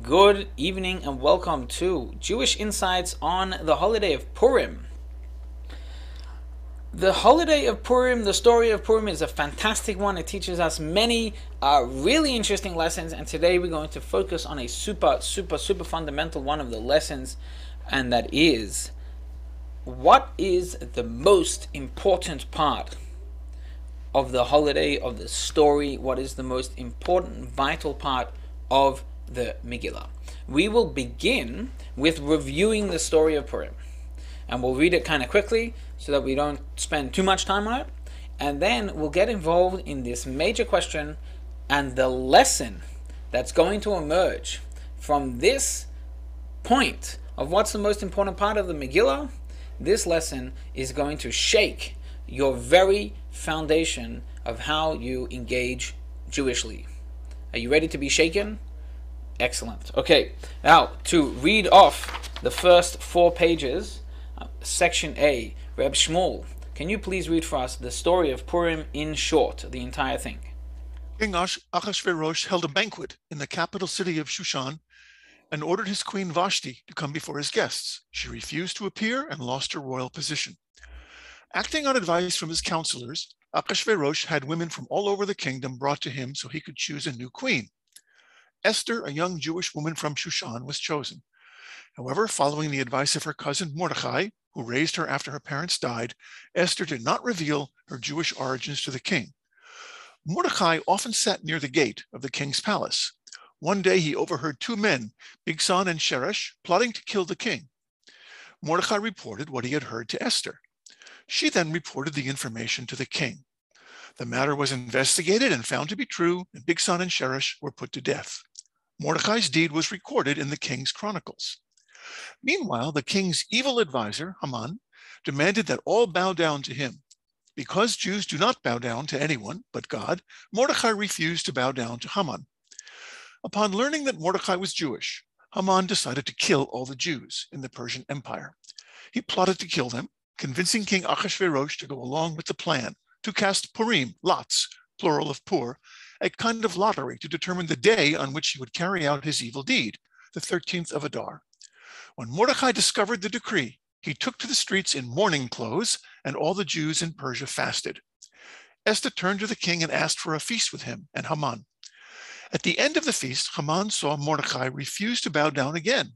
Good evening and welcome to Jewish Insights on the holiday of Purim. The holiday of Purim, the story of Purim is a fantastic one. It teaches us many really interesting lessons, and today we're going to focus on a super fundamental one of the lessons, and that is, what is the most important part of the holiday, of the story? What is the most important, vital part of the Megillah? We will begin with reviewing the story of Purim, and we'll read it kind of quickly so that we don't spend too much time on it, and then we'll get involved in this major question and the lesson that's going to emerge from this point of what's the most important part of the Megillah. This lesson is going to shake your very foundation of how you engage Jewishly. Are you ready to be shaken? Excellent. Okay, now to read off the first four pages, Section A, Reb Shmuel, can you please read for us the story of Purim in short, the entire thing? King Achashverosh held a banquet in the capital city of Shushan and ordered his queen Vashti to come before his guests. She refused to appear and lost her royal position. Acting on advice from his counselors, Achashverosh had women from all over the kingdom brought to him so he could choose a new queen. Esther, a young Jewish woman from Shushan, was chosen. However, following the advice of her cousin Mordechai, who raised her after her parents died, Esther did not reveal her Jewish origins to the king. Mordechai often sat near the gate of the king's palace. One day he overheard two men, Bigson and Sheresh, plotting to kill the king. Mordechai reported what he had heard to Esther. She then reported the information to the king. The matter was investigated and found to be true, and Bigson and Sheresh were put to death. Mordecai's deed was recorded in the king's chronicles. Meanwhile, the king's evil advisor, Haman, demanded that all bow down to him. Because Jews do not bow down to anyone but God, Mordecai refused to bow down to Haman. Upon learning that Mordecai was Jewish, Haman decided to kill all the Jews in the Persian Empire. He plotted to kill them, convincing King Achashverosh to go along with the plan to cast Purim, lots, plural of pur, a kind of lottery to determine the day on which he would carry out his evil deed, the 13th of Adar. When Mordecai discovered the decree, he took to the streets in mourning clothes, and all the Jews in Persia fasted. Esther turned to the king and asked for a feast with him and Haman. At the end of the feast, Haman saw Mordecai refuse to bow down again,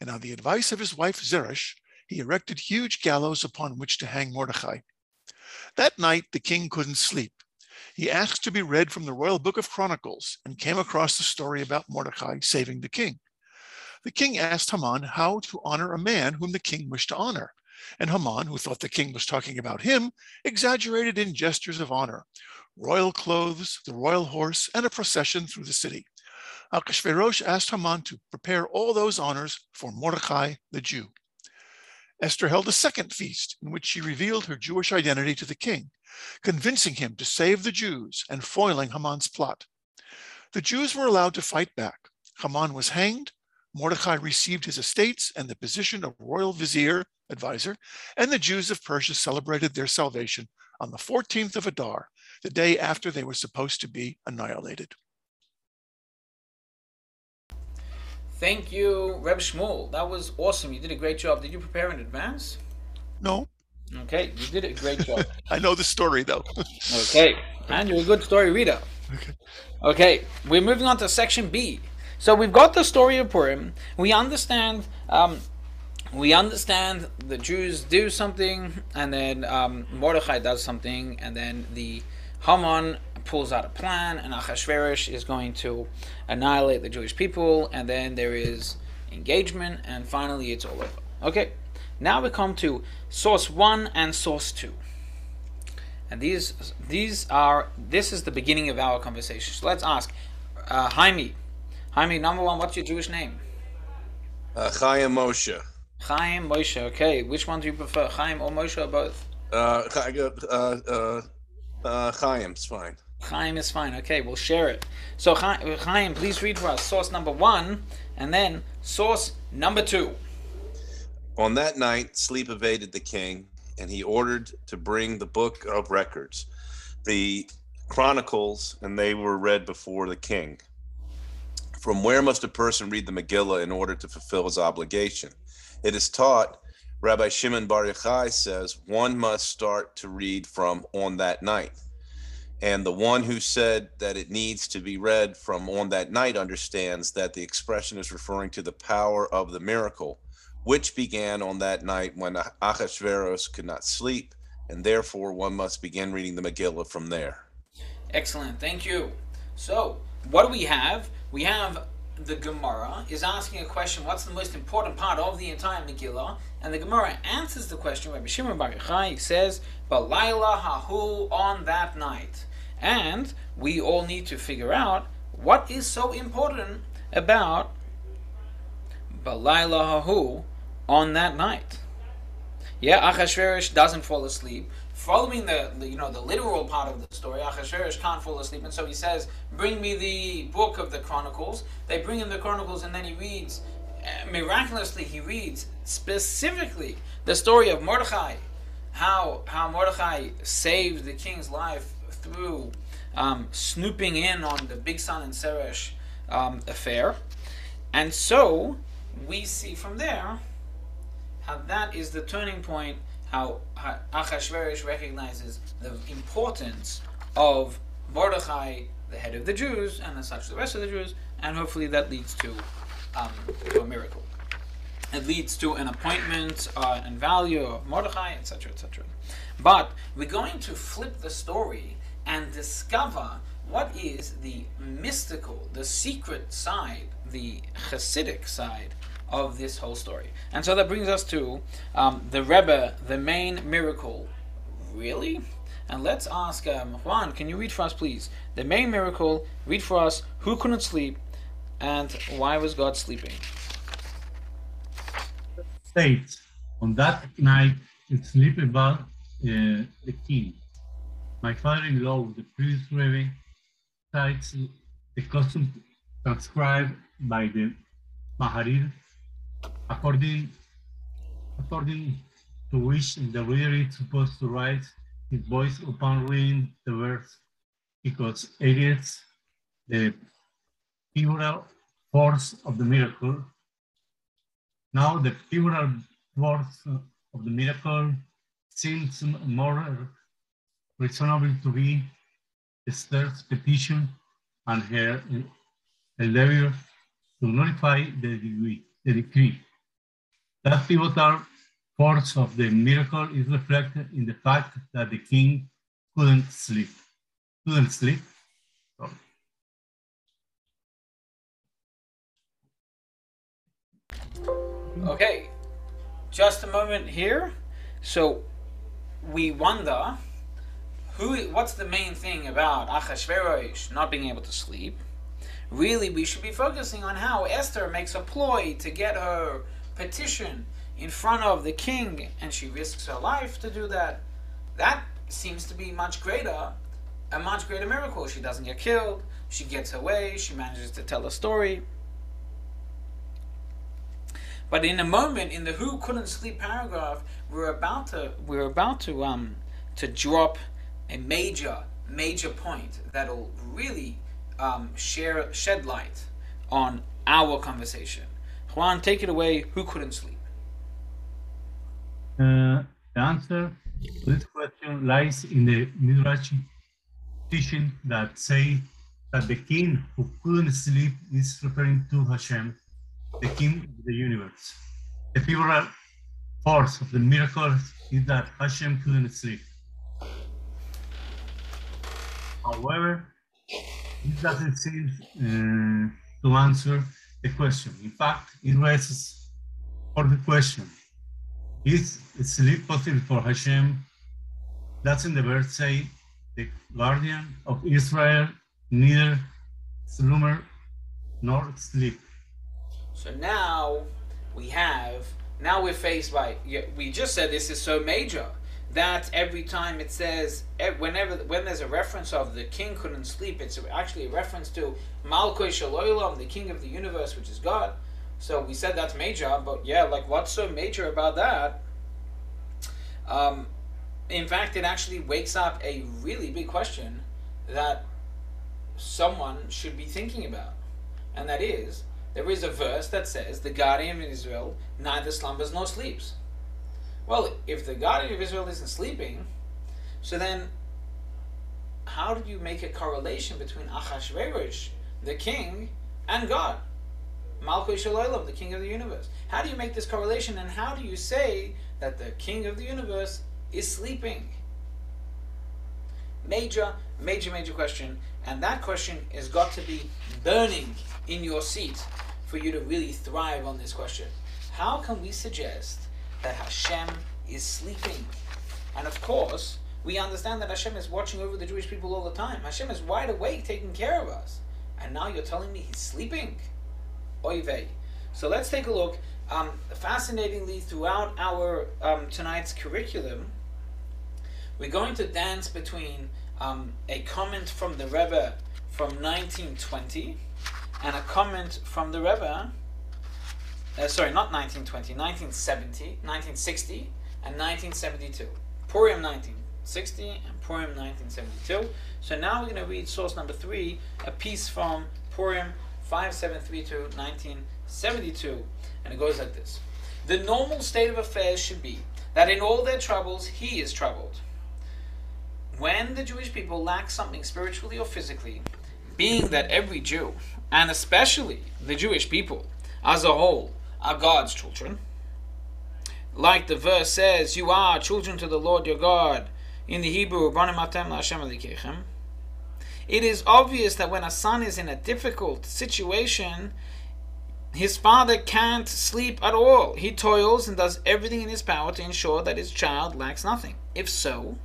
and on the advice of his wife Zeresh, he erected huge gallows upon which to hang Mordecai. That night, the king couldn't sleep. He asked to be read from the royal book of Chronicles and came across the story about Mordecai saving the king. The king asked Haman how to honor a man whom the king wished to honor, and Haman, who thought the king was talking about him, exaggerated in gestures of honor, royal clothes, the royal horse, and a procession through the city. Achashverosh asked Haman to prepare all those honors for Mordecai the Jew. Esther held a second feast in which she revealed her Jewish identity to the king, convincing him to save the Jews and foiling Haman's plot. The Jews were allowed to fight back. Haman was hanged, Mordecai received his estates and the position of royal vizier, advisor, and the Jews of Persia celebrated their salvation on the 14th of Adar, the day after they were supposed to be annihilated. Thank you, Reb Shmuel. That was awesome. You did a great job. Did you prepare in advance? No. Okay, you did a great job. I know the story, though. Okay, and you're a good story reader. Okay, we're moving on to Section B. So we've got the story of Purim. We understand the Jews do something, and then Mordechai does something, and then the Haman pulls out a plan, and Achashverosh is going to annihilate the Jewish people, and then there is engagement, and finally it's all over. Okay, now we come to source 1 and source 2. And this is the beginning of our conversation. So let's ask Jaime, number one, what's your Jewish name? Chaim Moshe. Chaim Moshe, okay. Which one do you prefer, Chaim or Moshe or both? Chaim's fine. Chaim is fine. Okay, we'll share it. So Chaim, please read for us source number 1 and then source number 2. On that night, sleep evaded the king, and he ordered to bring the book of records, the Chronicles, and they were read before the king. From where must a person read the Megillah in order to fulfill his obligation? It is taught, Rabbi Shimon Bar Yochai says, one must start to read from on that night. And the one who said that it needs to be read from on that night understands that the expression is referring to the power of the miracle, which began on that night when Achashverosh could not sleep, and therefore one must begin reading the Megillah from there. Excellent, thank you. So, what do we have? We have the Gemara is asking a question, what's the most important part of the entire Megillah? And the Gemara answers the question, Rabbi Shimon Bar Yochai says, Balayla hahu, on that night. And we all need to figure out what is so important about Balayla hahu, on that night. Yeah, Achashverosh doesn't fall asleep. Following the literal part of the story, Ahasuerus can't fall asleep, and so he says, "Bring me the book of the Chronicles." They bring him the Chronicles, and then he reads. Miraculously, he reads specifically the story of Mordechai, how Mordechai saved the king's life through snooping in on the Bigson and Zeresh affair, and so we see from there how that is the turning point. How Ahasuerus recognizes the importance of Mordechai, the head of the Jews, and as such the rest of the Jews, and hopefully that leads to a miracle. It leads to an appointment and value of Mordechai, etc., etc. But we're going to flip the story and discover what is the mystical, the secret side, the Hasidic side of this whole story. And so that brings us to the Rebbe, the main miracle. Really? And let's ask Juan, can you read for us, please? The main miracle, read for us, who couldn't sleep, and why was God sleeping? States, on that night, it slept about the king. My father-in-law, the priest Rebbe, cites the custom transcribed by the Maharil, according to which the reader is supposed to raise his voice upon reading the verse, because it is the pivotal force of the miracle. Now the pivotal force of the miracle seems more reasonable to be Esther's petition and her endeavor to nullify the decree. That pivotal force of the miracle is reflected in the fact that the king couldn't sleep. Oh. Okay, just a moment here. So we wonder, what's the main thing about Ahasuerus not being able to sleep? Really, we should be focusing on how Esther makes a ploy to get her petition in front of the king, and she risks her life to do that. That seems to be a much greater miracle. She doesn't get killed, she gets her way, she manages to tell a story. But in a moment, in the who couldn't sleep paragraph, we're about to drop a major point that'll really shed light on our conversation. Juan, take it away. Who couldn't sleep? The answer to this question lies in the Midrash teaching that say that the king who couldn't sleep is referring to Hashem, the king of the universe. The pivotal force of the miracle is that Hashem couldn't sleep. However, it doesn't seem to answer the question. In fact, it raises for the question, is sleep possible for Hashem? Doesn't the verse say, the guardian of Israel neither slumber nor sleep? So now we're faced by, we just said this is so major, that every time it says, when there's a reference of the king couldn't sleep, it's actually a reference to Malkoi Shaloilam, the king of the universe, which is God. So we said that's major, but yeah, like what's so major about that? In fact, it actually wakes up a really big question that someone should be thinking about. And that is, there is a verse that says, the guardian in Israel neither slumbers nor sleeps. Well, if the guardian of Israel isn't sleeping, so then how do you make a correlation between Achashverosh, the king, and God? Malchut Shel Olam, the king of the universe. How do you make this correlation, and how do you say that the king of the universe is sleeping? Major, major, major question. And that question has got to be burning in your seat for you to really thrive on this question. How can we suggest that Hashem is sleeping? And of course, we understand that Hashem is watching over the Jewish people all the time. Hashem is wide awake, taking care of us. And now you're telling me he's sleeping? Oy vey. So let's take a look. Fascinatingly, throughout our tonight's curriculum, we're going to dance between a comment from the Rebbe from 1920 and a comment from the Rebbe, sorry, not 1920, 1970, 1960, and 1972. Purim 1960 and Purim 1972. So now we're going to read source number 3, a piece from Purim 5732, 1972, and it goes like this. The normal state of affairs should be that in all their troubles, he is troubled. When the Jewish people lack something spiritually or physically, being that every Jew, and especially the Jewish people as a whole, are God's children, like the verse says, you are children to the Lord your God, in the Hebrew, Banim atem laHashem elikechem. It is obvious that when a son is in a difficult situation, his father can't sleep at all. He toils and does everything in his power to ensure that his child lacks nothing. If so,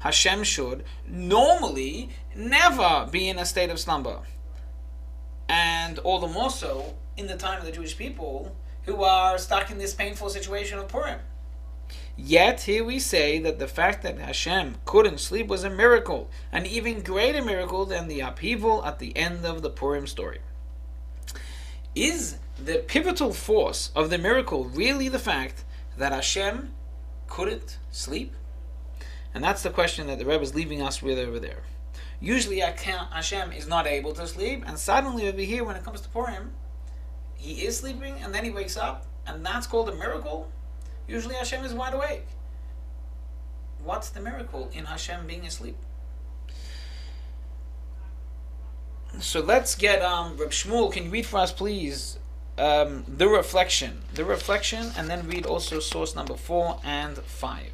Hashem should normally never be in a state of slumber. And all the more so in the time of the Jewish people who are stuck in this painful situation of Purim. Yet here we say that the fact that Hashem couldn't sleep was a miracle, an even greater miracle than the upheaval at the end of the Purim story. Is the pivotal force of the miracle really the fact that Hashem couldn't sleep? And that's the question that the Rebbe is leaving us with over there. Usually Hashem is not able to sleep, and suddenly over here when it comes to Purim, he is sleeping and then he wakes up, and that's called a miracle? Usually Hashem is wide awake. What's the miracle in Hashem being asleep? So let's get Reb Shmuel, can you read for us please the reflection? The reflection, and then read also source number 4 and 5.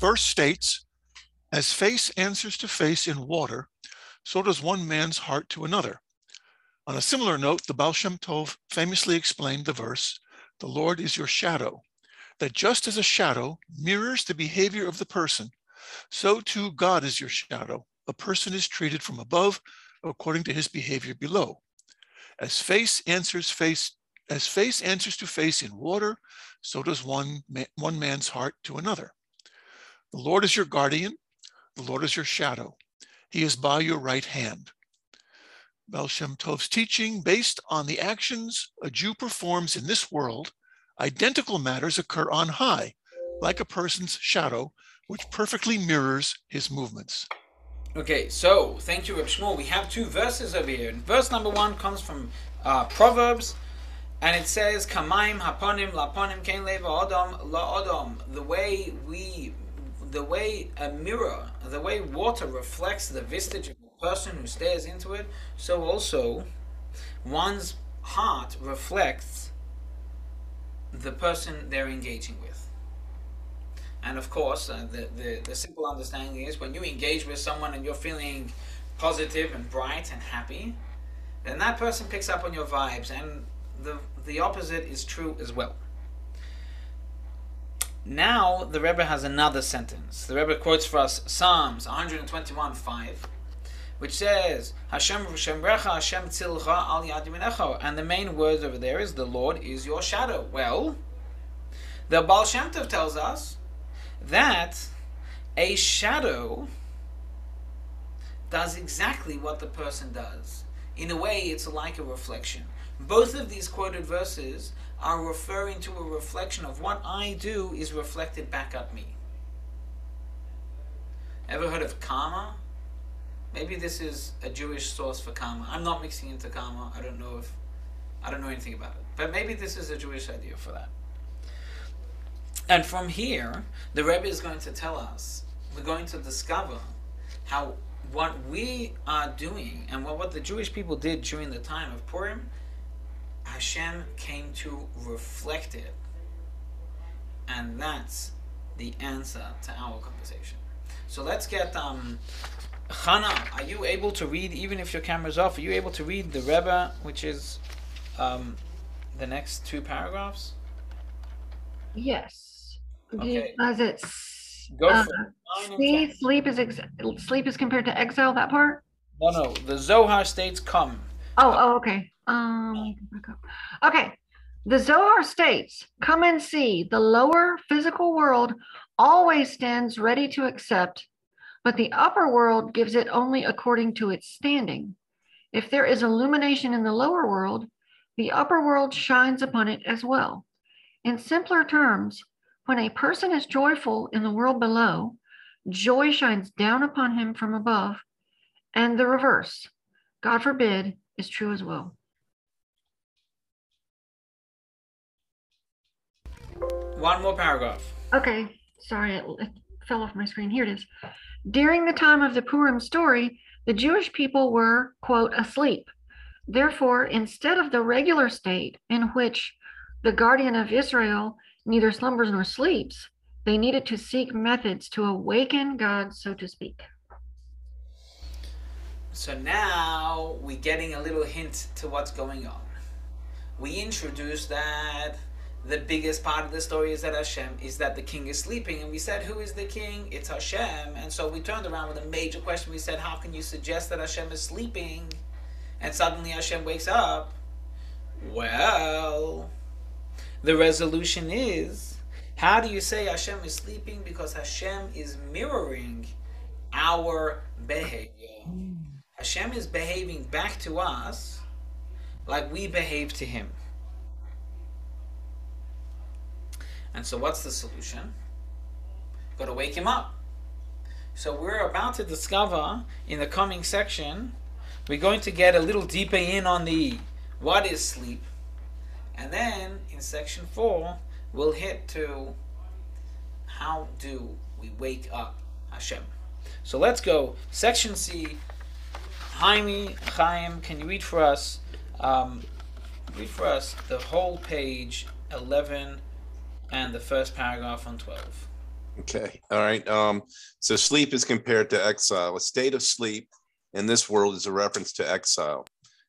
Verse states, as face answers to face in water, so does one man's heart to another. On a similar note, the Baal Shem Tov famously explained the verse, the Lord is your shadow, that just as a shadow mirrors the behavior of the person, so too God is your shadow. A person is treated from above according to his behavior below. As face answers to face in water, so does one man's heart to another. The Lord is your guardian, the Lord is your shadow. He is by your right hand. Baal Shem Tov's teaching, based on the actions a Jew performs in this world, identical matters occur on high, like a person's shadow, which perfectly mirrors his movements. Okay, so thank you, Reb Shmuel. We have two verses over here. And verse number 1 comes from Proverbs, and it says, "Kamaim haponim laponim kein leva odom laodom." The way a mirror, the way water reflects the visage of a person who stares into it, so also one's heart reflects the person they're engaging with. And of course, the simple understanding is when you engage with someone and you're feeling positive and bright and happy, then that person picks up on your vibes, and the opposite is true as well. Now the Rebbe has another sentence. The Rebbe quotes for us Psalms 121:5, which says, Hashem Shemrecha, Hashem Tzilcha al Yad Yaminecha. And the main words over there is, the Lord is your shadow. Well, the Baal Shem Tov tells us that a shadow does exactly what the person does. In a way, it's like a reflection. Both of these quoted verses are referring to a reflection of what I do is reflected back at me. Ever heard of karma? Maybe this is a Jewish source for karma. I'm not mixing into karma. I don't know anything about it. But maybe this is a Jewish idea for that. And from here, the Rebbe is going to tell us, we're going to discover how what we are doing and what the Jewish people did during the time of Purim, Hashem came to reflect it. And that's the answer to our conversation. So let's get... Hannah, are you able to read, even if your camera's off, are you able to read the Rebbe, which is the next two paragraphs? Yes. Okay. As it's... Go for it. Sleep is compared to exile, that part? No, the Zohar states come. Oh, okay. Okay. The Zohar states, come and see, the lower physical world always stands ready to accept, but the upper world gives it only according to its standing. If there is illumination in the lower world, the upper world shines upon it as well. In simpler terms, when a person is joyful in the world below, joy shines down upon him from above, and the reverse, God forbid, is true as well. One more paragraph. Okay, sorry, it fell off my screen. Here it is. During the time of the Purim story, the Jewish people were, quote, asleep. Therefore, instead of the regular state in which the guardian of Israel neither slumbers nor sleeps, they needed to seek methods to awaken God, so to speak. So now we're getting a little hint to what's going on. We introduced that the biggest part of the story is that Hashem is that the king is sleeping, and we said, who is the king? It's Hashem. And so we turned around with a major question. We said, how can you suggest that Hashem is sleeping and suddenly Hashem wakes up? Well, the resolution is, how do you say Hashem is sleeping? Because Hashem is mirroring our behavior. Hashem is behaving back to us like we behave to him. And so what's the solution? Got to wake him up. So we're about to discover in the coming section, we're going to get a little deeper in on the what is sleep. And then in section 4, we'll hit to how do we wake up Hashem. So let's go. Section C. Chaim, can you read for us the whole page 11 and the first paragraph on 12. Okay, all right. So sleep is compared to exile. A state of sleep in this world is a reference to exile.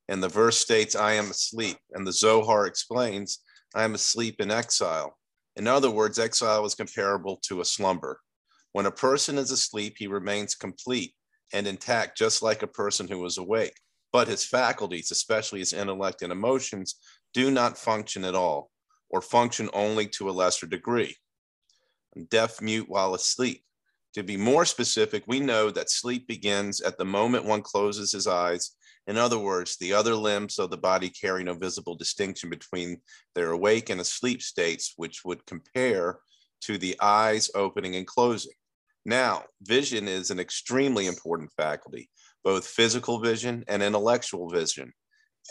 And the verse states, I am asleep. And the Zohar explains, I am asleep in exile. In other words, exile is comparable to a slumber. When a person is asleep, he remains complete and intact, just like a person who is awake. But his faculties, especially his intellect and emotions, do not function at all, or function only to a lesser degree. I'm deaf mute while asleep. To be more specific, we know that sleep begins at the moment one closes his eyes. In other words, the other limbs of the body carry no visible distinction between their awake and asleep states, which would compare to the eyes opening and closing. Now, vision is an extremely important faculty, both physical vision and intellectual vision.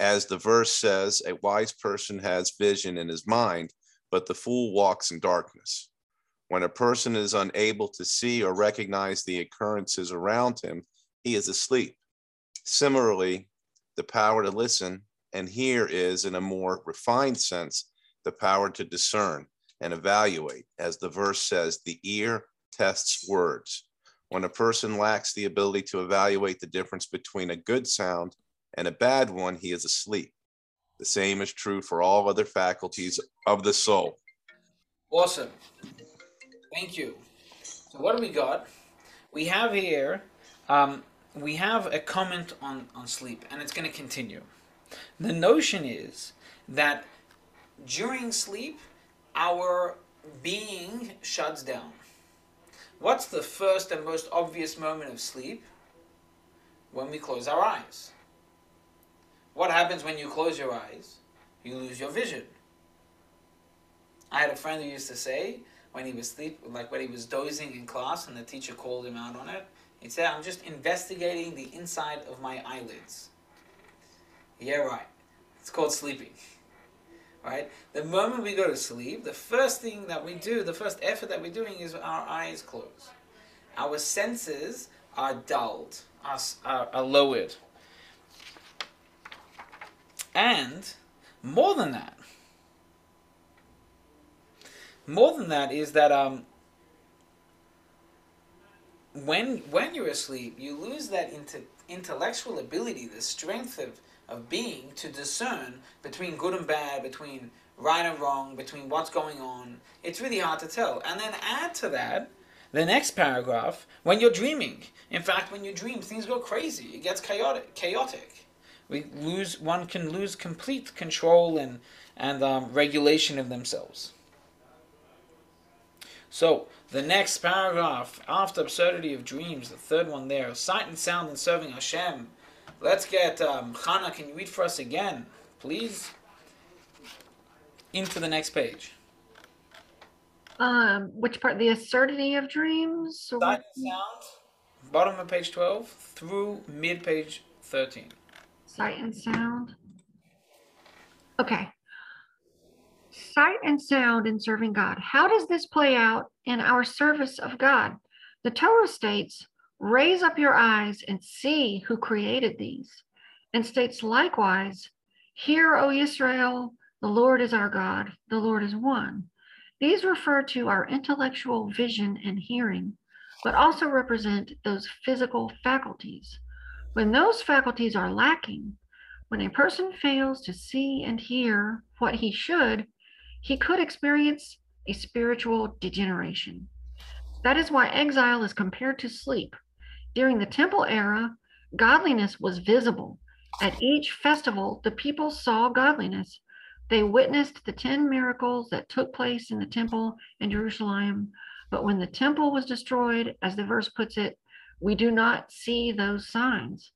As the verse says, a wise person has vision in his mind, but the fool walks in darkness. When a person is unable to see or recognize the occurrences around him, he is asleep. Similarly, the power to listen and hear is, in a more refined sense, the power to discern and evaluate. As the verse says, the ear tests words. When a person lacks the ability to evaluate the difference between a good sound and a bad one, he is asleep. The same is true for all other faculties of the soul. Awesome. Thank you. So what do we got? We have here, we have a comment on sleep, and it's going to continue. The notion is that during sleep, our being shuts down. What's the first and most obvious moment of sleep? When we close our eyes. What happens when you close your eyes? You lose your vision. I had a friend who used to say, when he was dozing in class and the teacher called him out on it, He said, I'm just investigating the inside of my eyelids. Yeah, right. It's called sleeping. Right? The moment we go to sleep, the first thing that we do, the first effort that we're doing is our eyes close. Our senses are dulled, are lowered. And more than that is that when you're asleep, you lose that intellectual ability, the strength of being to discern between good and bad, between right and wrong, between what's going on. It's really hard to tell. And then add to that the next paragraph, when you're dreaming. In fact, when you dream, things go crazy. It gets chaotic. One can lose complete control and regulation of themselves. So, the next paragraph, after absurdity of dreams, the third one there, sight and sound and serving Hashem. Let's get, Chana, can you read for us again, please? Into the next page. Which part? The absurdity of dreams? Sight and sound, bottom of page 12 through mid-page 13. Sight and sound. Okay. Sight and sound in serving God. How does this play out in our service of God? The Torah states, raise up your eyes and see who created these. And states likewise, hear, O Israel, the Lord is our God, the Lord is one. These refer to our intellectual vision and hearing, but also represent those physical faculties. When those faculties are lacking, when a person fails to see and hear what he should, he could experience a spiritual degeneration. That is why exile is compared to sleep. During the temple era, godliness was visible. At each festival, the people saw godliness. They witnessed the 10 miracles that took place in the temple in Jerusalem. But when the temple was destroyed, as the verse puts it, we do not see those signs.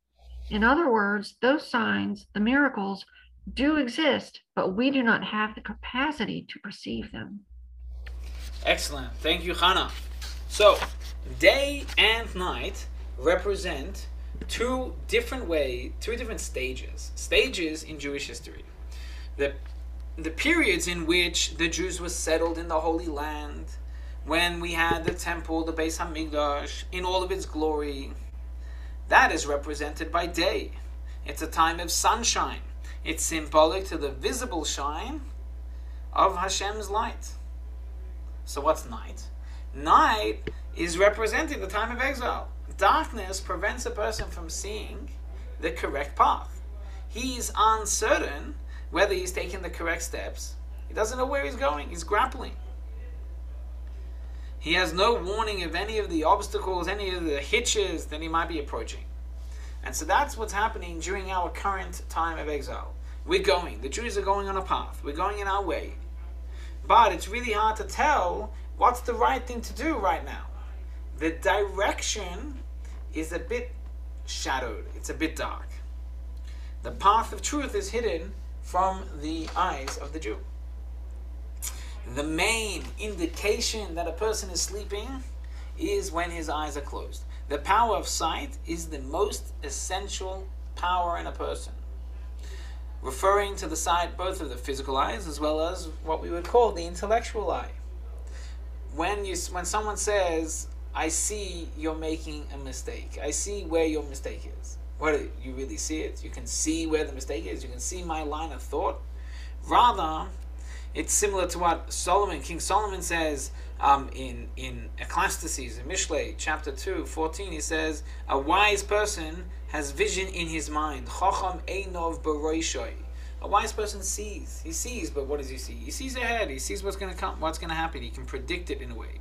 In other words, those signs, the miracles, do exist, but we do not have the capacity to perceive them. Excellent. Thank you, Hannah. So, day and night represent two different stages in Jewish history. The periods in which the Jews were settled in the Holy Land, when we had the temple, the Beis Hamikdash, in all of its glory, that is represented by day. It's a time of sunshine. It's symbolic to the visible shine of Hashem's light. So what's night? Night is representing the time of exile. Darkness prevents a person from seeing the correct path. He's uncertain whether he's taking the correct steps. He doesn't know where he's going. He's grappling. He has no warning of any of the obstacles, any of the hitches that he might be approaching. And so that's what's happening during our current time of exile. We're going. The Jews are going on a path. We're going in our way. But it's really hard to tell what's the right thing to do right now. The direction is a bit shadowed. It's a bit dark. The path of truth is hidden from the eyes of the Jew. The main indication that a person is sleeping is when his eyes are closed. The power of sight is the most essential power in a person, referring to the sight both of the physical eyes as well as what we would call the intellectual eye. When someone says, I see you're making a mistake, I see where your mistake is. What, you really see it? You can see where the mistake is? You can see my line of thought? Rather, it's similar to what King Solomon says in Ecclesiastes, in Mishlei, chapter 2, 14, he says, a wise person has vision in his mind. Chocham einov b'roishoi. A wise person sees. He sees, but what does he see? He sees ahead. He sees what's going to come, what's going to happen. He can predict it in a way.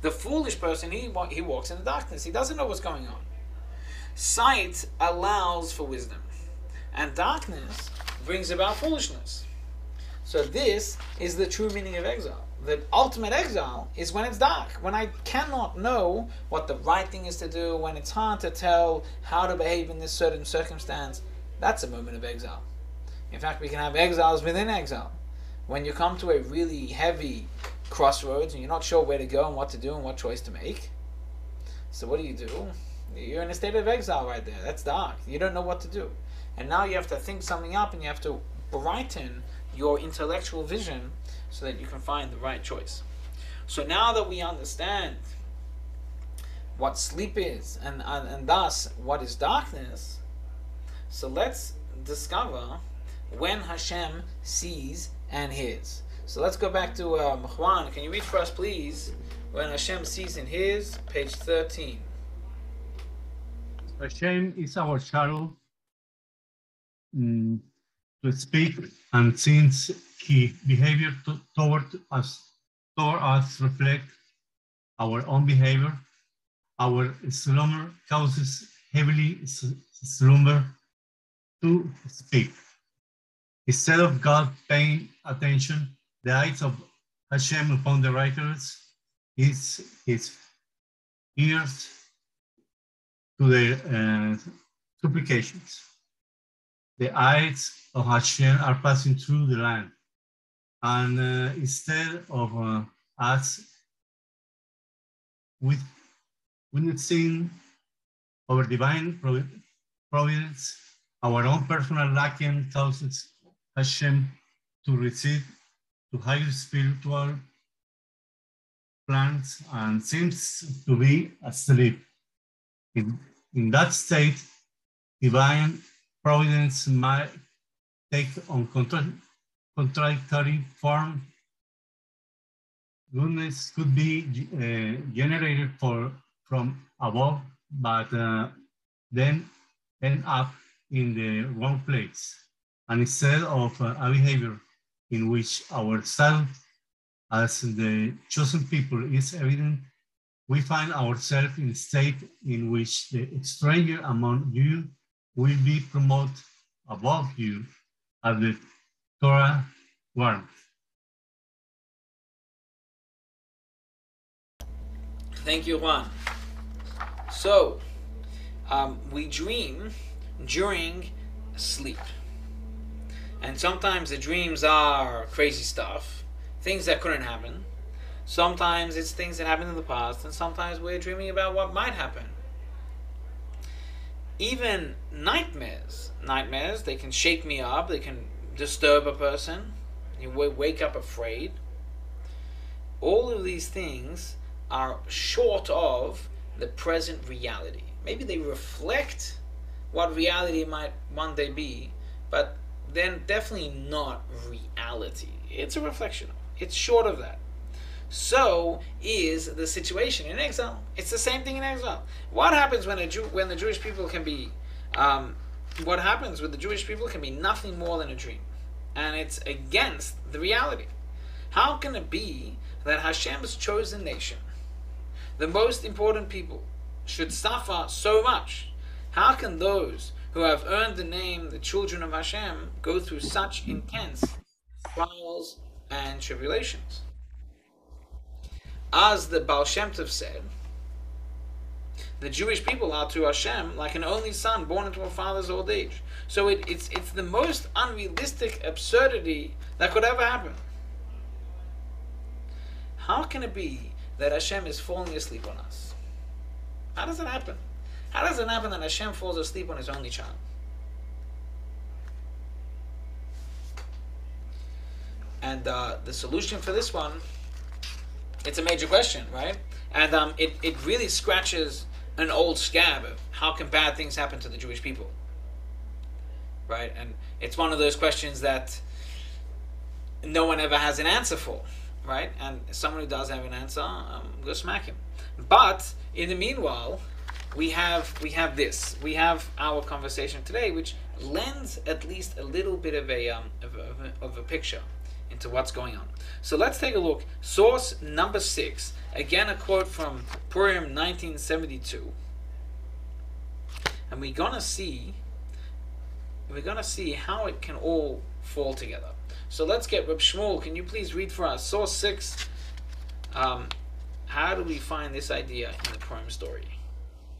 The foolish person, he walks in the darkness. He doesn't know what's going on. Sight allows for wisdom, and darkness brings about foolishness. So this is the true meaning of exile. The ultimate exile is when it's dark, when I cannot know what the right thing is to do, when it's hard to tell how to behave in this certain circumstance. That's a moment of exile. In fact, we can have exiles within exile. When you come to a really heavy crossroads and you're not sure where to go and what to do and what choice to make. So what do? You're in a state of exile right there. That's dark. You don't know what to do. And now you have to think something up, and you have to brighten your intellectual vision so that you can find the right choice. So now that we understand what sleep is, and thus what is darkness, so let's discover when Hashem sees and hears. So let's go back to Juan. Can you read for us, please? When Hashem sees and hears, page 13. Hashem is our shadow, to speak, and since his behavior toward us reflects our own behavior, our slumber causes heavily slumber to speak. Instead of God paying attention, the eyes of Hashem upon the righteous, his ears to their supplications. The eyes of Hashem are passing through the land, and instead of us with witnessing our divine providence, our own personal lacking causes Hashem to receive to higher spiritual plans and seems to be asleep. In that state, divine providence might take on contradictory form. Goodness could be generated from above, but then end up in the wrong place. And instead of a behavior in which ourselves as the chosen people is evident, we find ourselves in a state in which the stranger among you will be promoted above you as the Torah warmth. Thank you, Juan. So, we dream during sleep. And sometimes the dreams are crazy stuff, things that couldn't happen. Sometimes it's things that happened in the past, and sometimes we're dreaming about what might happen. Even nightmares, they can shake me up, they can disturb a person, you wake up afraid. All of these things are short of the present reality. Maybe they reflect what reality might one day be, but then definitely not reality. It's a reflection. It's short of that. So is the situation in exile. It's the same thing in exile. What happens when the Jewish people can be, what happens with the Jewish people can be nothing more than a dream, and it's against the reality. How can it be that Hashem's chosen nation, the most important people, should suffer so much? How can those who have earned the name, the children of Hashem, go through such intense trials and tribulations? As the Baal Shem Tov said, the Jewish people are to Hashem like an only son born into a father's old age. So it's the most unrealistic absurdity that could ever happen. How can it be that Hashem is falling asleep on us? How does it happen? How does it happen that Hashem falls asleep on his only child? And the solution for this one, it's a major question, right? And it really scratches an old scab of how can bad things happen to the Jewish people, right? And it's one of those questions that no one ever has an answer for, right? And someone who does have an answer, go smack him. But in the meanwhile, we have this. We have our conversation today, which lends at least a little bit of a picture into what's going on. So let's take a look. Source number 6. Again, a quote from Purim 1972. And we're gonna see how it can all fall together. So let's get Reb Shmuel. Can you please read for us source 6? How do we find this idea in the Purim story?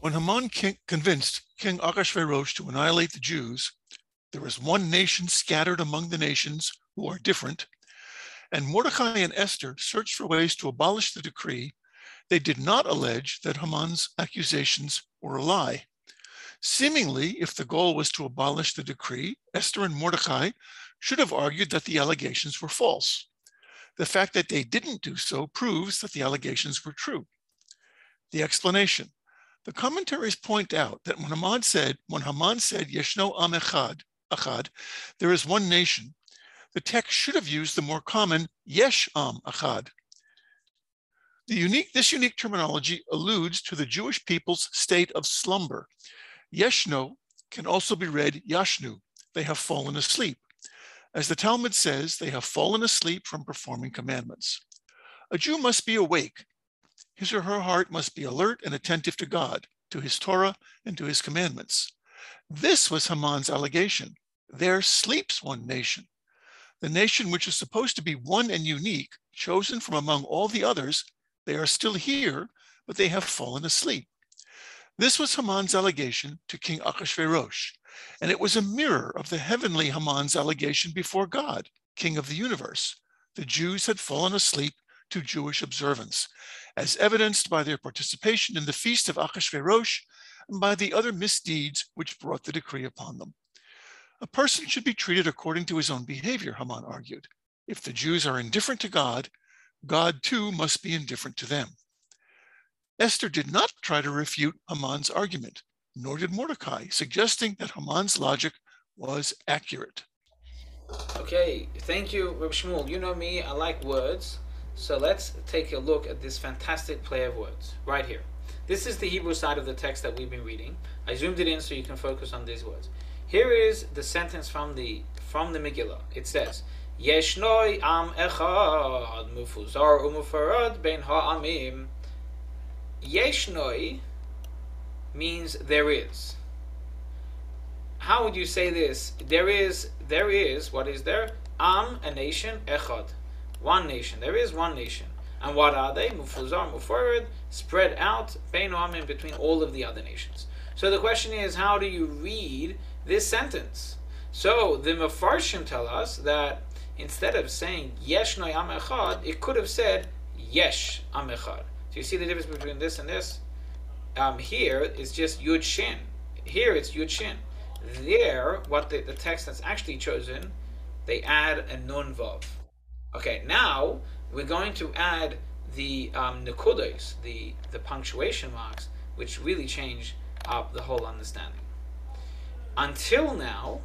When Haman convinced King Achashverosh to annihilate the Jews, there is one nation scattered among the nations who are different, and Mordechai and Esther searched for ways to abolish the decree. They did not allege that Haman's accusations or a lie. Seemingly, if the goal was to abolish the decree, Esther and Mordechai should have argued that the allegations were false. The fact that they didn't do so proves that the allegations were true. The explanation. The commentaries point out that when Haman said, Yeshno Am Echad, there is one nation, the text should have used the more common Yesh Am Echad. This unique terminology alludes to the Jewish people's state of slumber. Yeshno can also be read Yashnu, they have fallen asleep. As the Talmud says, they have fallen asleep from performing commandments. A Jew must be awake. His or her heart must be alert and attentive to God, to his Torah, and to his commandments. This was Haman's allegation. There sleeps one nation. The nation which is supposed to be one and unique, chosen from among all the others, they are still here, but they have fallen asleep. This was Haman's allegation to King Achashverosh, and it was a mirror of the heavenly Haman's allegation before God, King of the universe. The Jews had fallen asleep to Jewish observance, as evidenced by their participation in the feast of Achashverosh and by the other misdeeds which brought the decree upon them. A person should be treated according to his own behavior, Haman argued. If the Jews are indifferent to God, God too must be indifferent to them. Esther did not try to refute Haman's argument, nor did Mordecai, suggesting that Haman's logic was accurate. Okay, thank you, Reb Shmuel. You know me, I like words. So let's take a look at this fantastic play of words right here. This is the Hebrew side of the text that we've been reading. I zoomed it in so you can focus on these words. Here is the sentence from the Megillah. It says, Yeshnoi am echad mufuzar umufarad ben ha'amim. Yeshnoi means there is. How would you say this? There is, what is there? Am, a nation, echad, one nation. There is one nation. And what are they? Mufuzar, mufarad, spread out, bein ha'amim, between all of the other nations. So the question is, how do you read this sentence? So the Mefarshim tell us that instead of saying Yeshnoi am echad, it could have said Yesh am echad. Do you see the difference between this and this? Here, it's just Yud Shin. Here, it's Yud Shin. There, what the text that's actually chosen, they add a Nun Vav. Okay, now we're going to add the Nekudos, the punctuation marks, which really change up the whole understanding. Until now,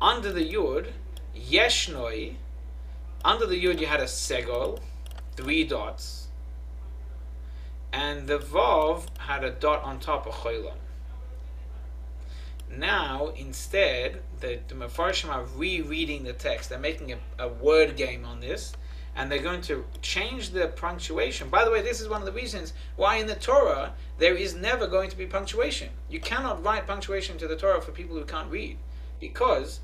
under the Yud, Yeshnoi, under the Yud you had a Segol, 3 dots. And the Vav had a dot on top of Choylon. Now, instead, the Mefarshim are rereading the text. They're making a word game on this, and they're going to change the punctuation. By the way, this is one of the reasons why in the Torah, there is never going to be punctuation. You cannot write punctuation to the Torah for people who can't read, because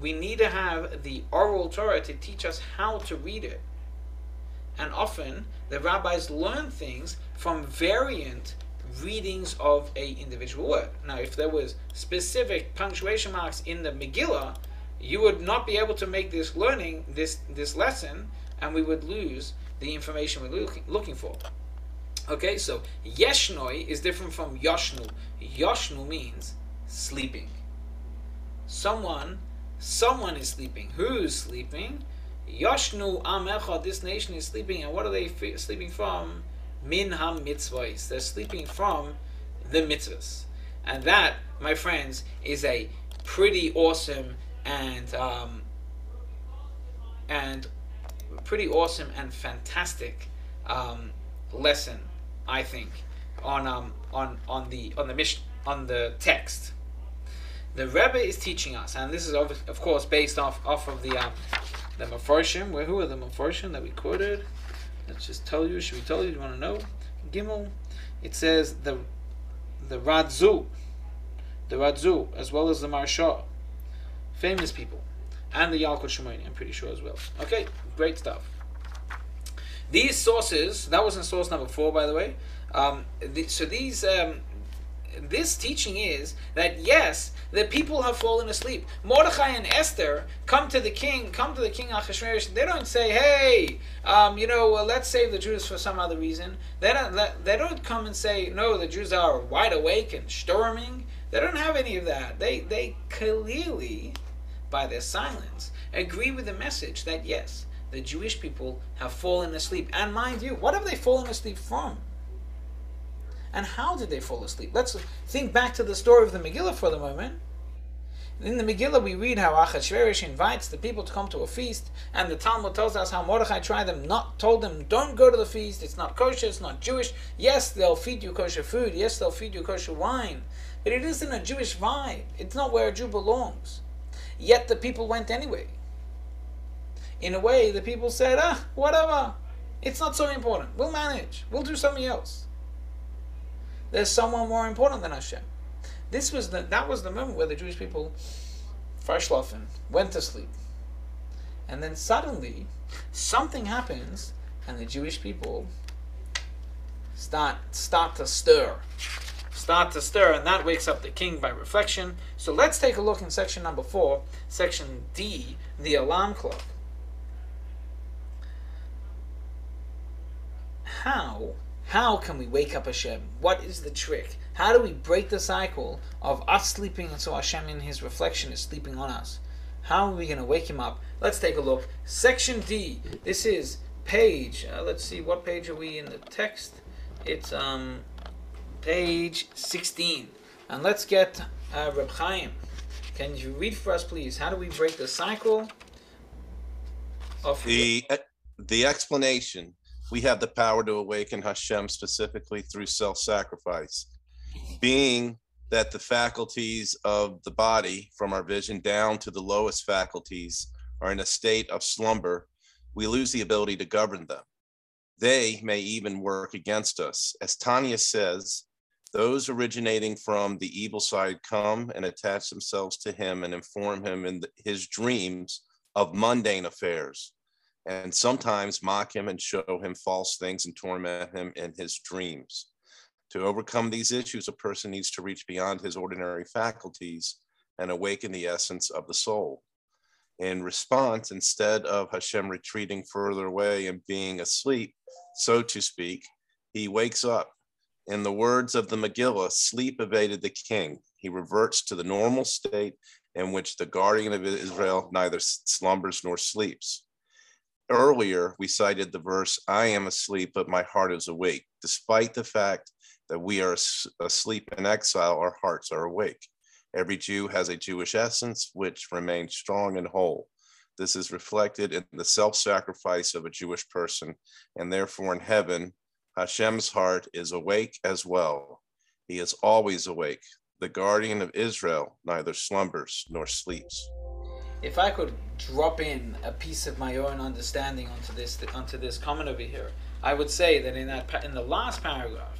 we need to have the oral Torah to teach us how to read it. And often, the rabbis learn things from variant readings of an individual word. Now, if there was specific punctuation marks in the Megillah, you would not be able to make this learning, this lesson, and we would lose the information we're looking for. Okay, so Yeshnoi is different from Yoshnu. Yoshnu means sleeping. Someone is sleeping. Who's sleeping? Yoshnu am echad, this nation is sleeping, and what are they sleeping from? Min ham mitzvahs. They're sleeping from the mitzvahs. And that, my friends, is a pretty awesome and fantastic lesson, I think, on the text. The Rebbe is teaching us, and this is of course based off of the Mefarshim. Who are the Mefarshim that we quoted? Let's just tell you. Should we tell you? Do you want to know? Gimel. It says the Radzu, as well as the Marsha, famous people, and the Yalkut Shimoni, I'm pretty sure as well. Okay, great stuff. These sources. That was in source number 4, by the way. So these this teaching is that yes, the people have fallen asleep. Mordechai and Esther come to the king Achashverosh. They don't say, hey, let's save the Jews for some other reason. They don't come and say, no, the Jews are wide awake and storming. They don't have any of that. They clearly, by their silence, agree with the message that yes, the Jewish people have fallen asleep. And mind you, what have they fallen asleep from? And how did they fall asleep? Let's think back to the story of the Megillah for the moment. In the Megillah we read how Achashverosh invites the people to come to a feast, and the Talmud tells us how Mordechai told them, don't go to the feast, it's not kosher, it's not Jewish. Yes, they'll feed you kosher food, yes, they'll feed you kosher wine, but it isn't a Jewish vibe. It's not where a Jew belongs. Yet the people went anyway. In a way, the people said, whatever, it's not so important, we'll manage, we'll do something else. There's someone more important than Hashem. That was the moment where the Jewish people, freshlafen, went to sleep. And then suddenly, something happens, and the Jewish people start to stir, and that wakes up the king by reflection. So let's take a look in section number 4, section D, the alarm clock. How can we wake up Hashem? What is the trick? How do we break the cycle of us sleeping and so Hashem in his reflection is sleeping on us? How are we going to wake him up? Let's take a look. Section D. This is page. Let's see, what page are we in the text? It's page 16. And let's get Reb Chaim. Can you read for us, please? How do we break the cycle of the explanation? We have the power to awaken Hashem specifically through self-sacrifice, being that the faculties of the body, from our vision down to the lowest faculties, are in a state of slumber. We lose the ability to govern them. They may even work against us. As Tanya says, those originating from the evil side come and attach themselves to him and inform him in his dreams of mundane affairs, and sometimes mock him and show him false things and torment him in his dreams. To overcome these issues, a person needs to reach beyond his ordinary faculties and awaken the essence of the soul. In response, instead of Hashem retreating further away and being asleep, so to speak, he wakes up. In the words of the Megillah, sleep evaded the king. He reverts to the normal state in which the guardian of Israel neither slumbers nor sleeps. Earlier, we cited the verse, I am asleep, but my heart is awake. Despite the fact that we are asleep in exile, our hearts are awake. Every Jew has a Jewish essence, which remains strong and whole. This is reflected in the self-sacrifice of a Jewish person, and therefore in heaven, Hashem's heart is awake as well. He is always awake. The guardian of Israel neither slumbers nor sleeps. If I could drop in a piece of my own understanding onto this comment over here, I would say that in the last paragraph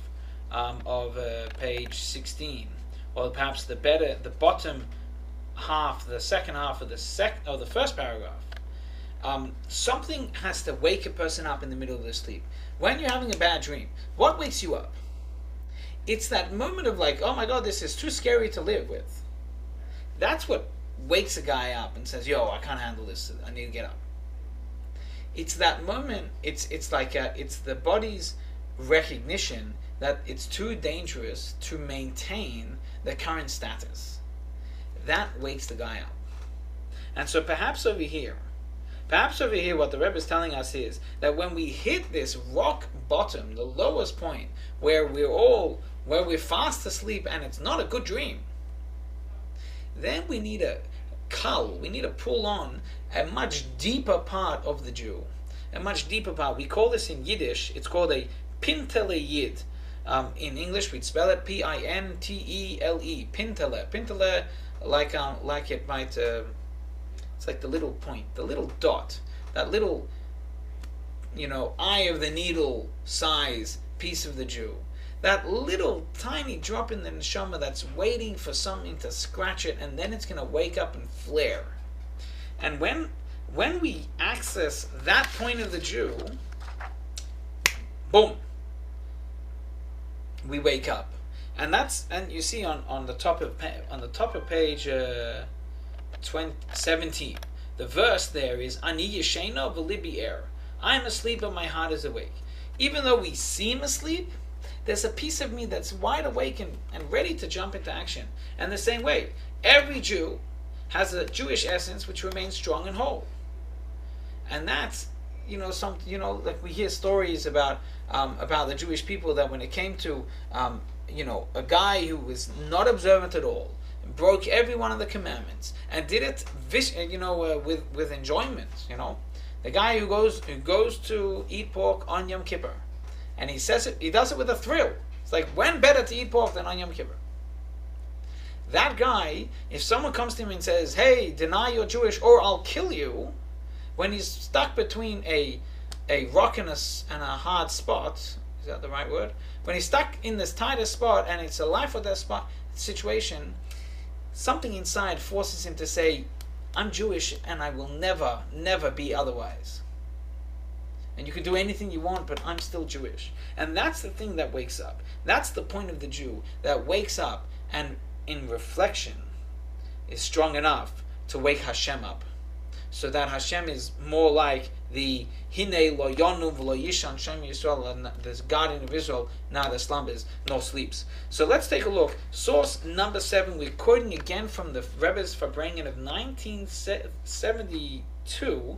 of page 16, or perhaps the bottom half, the second half of the first paragraph, something has to wake a person up in the middle of their sleep. When you're having a bad dream, what wakes you up? It's that moment of like, oh my God, this is too scary to live with. That's what wakes a guy up and says, yo, I can't handle this, I need to get up. It's that moment, it's the body's recognition that it's too dangerous to maintain the current status. That wakes the guy up. And so perhaps over here what the Rebbe is telling us is that when we hit this rock bottom, the lowest point, where we're fast asleep and it's not a good dream, then we need a cull, we need to pull on a much deeper part of the Jew, a much deeper part. We call this in Yiddish, it's called a Pintele Yid. In English, we'd spell it P-I-N-T-E-L-E, Pintele. Pintele, like it might, it's like the little point, the little dot, that little, eye of the needle size piece of the Jew. That little tiny drop in the neshama that's waiting for something to scratch it, and then it's going to wake up and flare. And when we access that point of the Jew, boom, we wake up. And that's, and you see on the top of page 17, the verse there is Ani Yeshena V'libi Er. I am asleep, but my heart is awake. Even though we seem asleep, there's a piece of me that's wide awake and ready to jump into action. And the same way, every Jew has a Jewish essence which remains strong and whole. And that's, you know, something, you know, like we hear stories about the Jewish people that when it came to you know, a guy who was not observant at all, broke every one of the commandments, and did it, you know, with enjoyment. You know, the guy who goes to eat pork on Yom Kippur, and he says it, he does it with a thrill. It's like, when better to eat pork than on Yom Kippur? That guy, if someone comes to him and says, "Hey, deny you're Jewish, or I'll kill you," when he's stuck between a rock and a hard spot. Is that the right word? When he's stuck in this tighter spot and it's a life or death spot situation, something inside forces him to say, I'm Jewish and I will never, never be otherwise. And you can do anything you want, but I'm still Jewish. And that's the thing that wakes up. That's the point of the Jew that wakes up and in reflection is strong enough to wake Hashem up. So that Hashem is more like the Hine lo yonu v'lo yishan Shem Yisrael, and this guardian of Israel neither slumbers nor sleeps. So let's take a look. Source number 7. We're quoting again from the Rebbe's Farbrengen of 1972,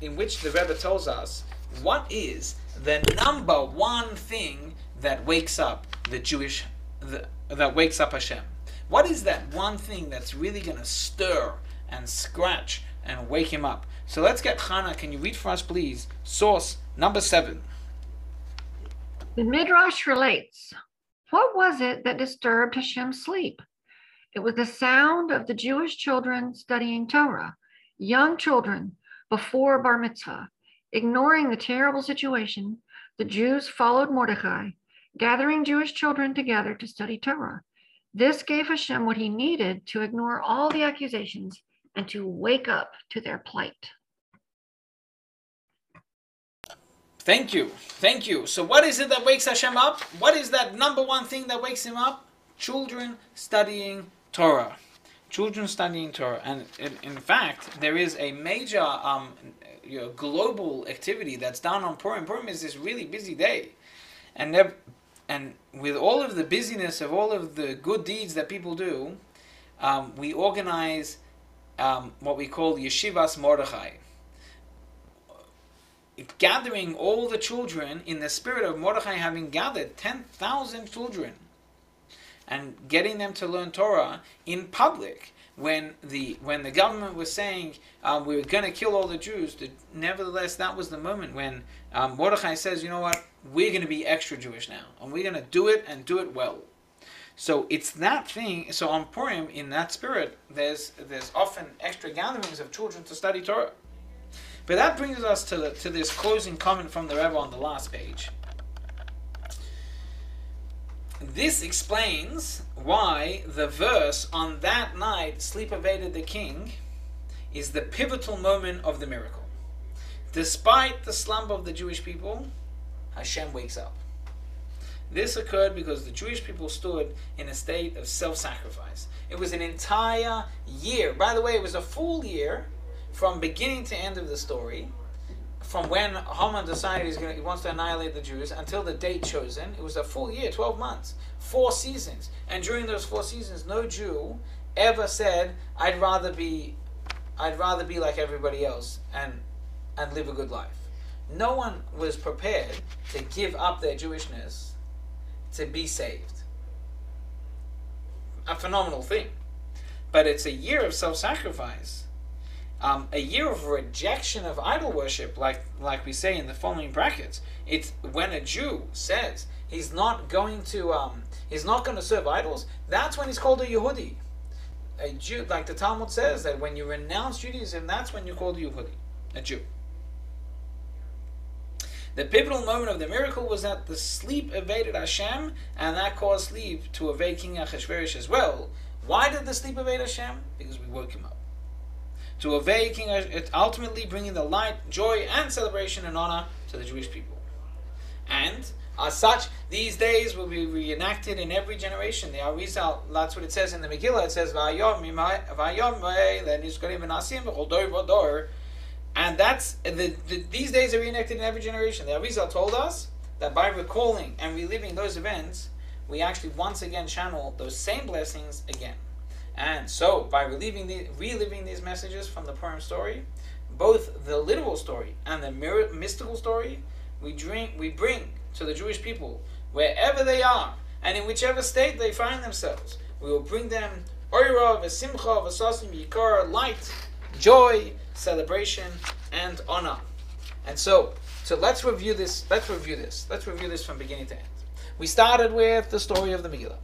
in which the Rebbe tells us what is the number one thing that wakes up the Jewish, that wakes up Hashem. What is that one thing that's really going to stir and scratch and wake him up? So let's get Hannah. Can you read for us, please? Source number 7. The Midrash relates, what was it that disturbed Hashem's sleep? It was the sound of the Jewish children studying Torah, young children before bar mitzvah. Ignoring the terrible situation, the Jews followed Mordechai, gathering Jewish children together to study Torah. This gave Hashem what he needed to ignore all the accusations and to wake up to their plight. Thank you. Thank you. So what is it that wakes Hashem up? What is that number one thing that wakes him up? Children studying Torah. Children studying Torah. And in fact, there is a major you know, global activity that's done on Purim. Purim is this really busy day. And with all of the busyness of all of the good deeds that people do, we organize what we call Yeshivas Mordechai, gathering all the children in the spirit of Mordechai, having gathered 10,000 children and getting them to learn Torah in public. When the government was saying we were going to kill all the Jews, nevertheless that was the moment when Mordechai says, you know what, we're going to be extra Jewish now, and we're going to do it and do it well. So it's that thing. So on Purim, in that spirit, there's often extra gatherings of children to study Torah. But that brings us to this closing comment from the Rebbe on the last page. This explains why the verse, on that night sleep evaded the king, is the pivotal moment of the miracle. Despite the slumber of the Jewish people, Hashem wakes up. This occurred because the Jewish people stood in a state of self-sacrifice. It was an entire year. By the way, it was a full year from beginning to end of the story. From when Haman decided he wants to annihilate the Jews until the date chosen, it was a full year, 12 months, 4 seasons. And during those 4 seasons, no Jew ever said, "I'd rather be like everybody else and live a good life." No one was prepared to give up their Jewishness to be saved. A phenomenal thing, but it's a year of self-sacrifice. A year of rejection of idol worship, like we say in the following brackets. It's when a Jew says he's not going to serve idols. That's when he's called a Yehudi. A Jew, like the Talmud says, that when you renounce Judaism, that's when you're called a Yehudi, a Jew. The pivotal moment of the miracle was that the sleep evaded Hashem, and that caused sleep to evade King Achashverosh as well. Why did the sleep evade Hashem? Because we woke him up. To obey King, ultimately bringing the light, joy, and celebration and honor to the Jewish people. And As such, these days will be reenacted in every generation. The Arizal, that's what it says in the Megillah. It says, and that's these days are reenacted in every generation. The Arizal told us that by recalling and reliving those events, we actually once again channel those same blessings again. And so, by reliving these messages from the Purim story, both the literal story and the mystical story, we bring to the Jewish people, wherever they are, and in whichever state they find themselves, we will bring them oira, v'simcha, v'sasim, yikar, light, joy, celebration, and honor. And so, let's review this. Let's review this from beginning to end. We started with the story of the Megillah.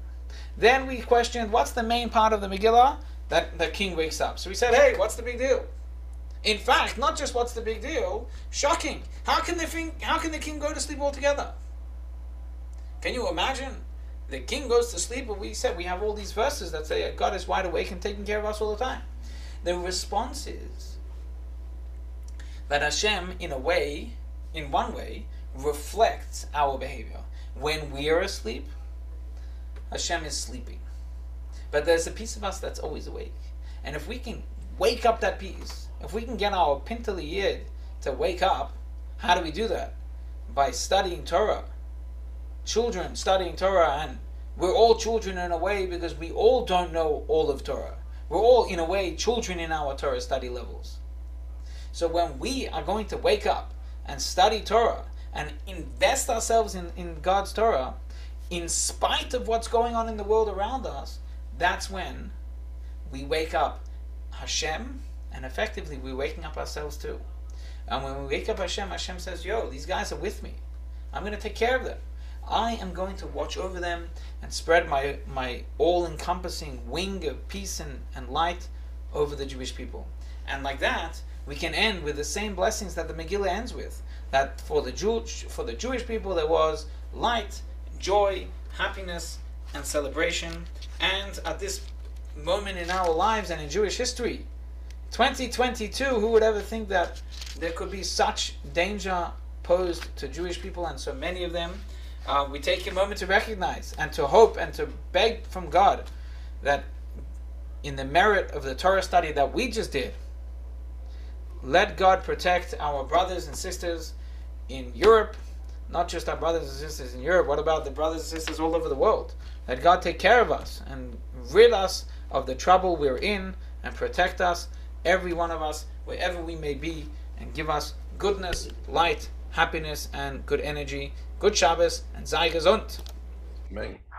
Then we questioned, what's the main part of the Megillah? That the king wakes up. So we said, hey, what's the big deal? In fact, not just what's the big deal, shocking. How can the king go to sleep altogether? Can you imagine? The king goes to sleep, but we said we have all these verses that say God is wide awake and taking care of us all the time. The response is that Hashem, in one way, reflects our behavior. When we are asleep, Hashem is sleeping. But there's a piece of us that's always awake. And if we can wake up that piece, if we can get our Pintele Yid to wake up, how do we do that? By studying Torah. Children studying Torah, and we're all children in a way because we all don't know all of Torah. We're all, in a way, children in our Torah study levels. So when we are going to wake up and study Torah and invest ourselves in God's Torah, in spite of what's going on in the world around us, that's when we wake up Hashem, and effectively we're waking up ourselves too. And when we wake up Hashem, Hashem says, yo, these guys are with me. I'm going to take care of them. I am going to watch over them and spread my all-encompassing wing of peace and light over the Jewish people. And like that, we can end with the same blessings that the Megillah ends with. That for the Jewish people there was light, joy, happiness, and celebration. And at this moment in our lives and in Jewish history, 2022, who would ever think that there could be such danger posed to Jewish people and so many of them? We take a moment to recognize and to hope and to beg from God that in the merit of the Torah study that we just did, let God protect our brothers and sisters in Europe. Not just our brothers and sisters in Europe, what about the brothers and sisters all over the world? Let God take care of us and rid us of the trouble we're in and protect us, every one of us, wherever we may be, and give us goodness, light, happiness, and good energy. Good Shabbos and sei gesund. Amen.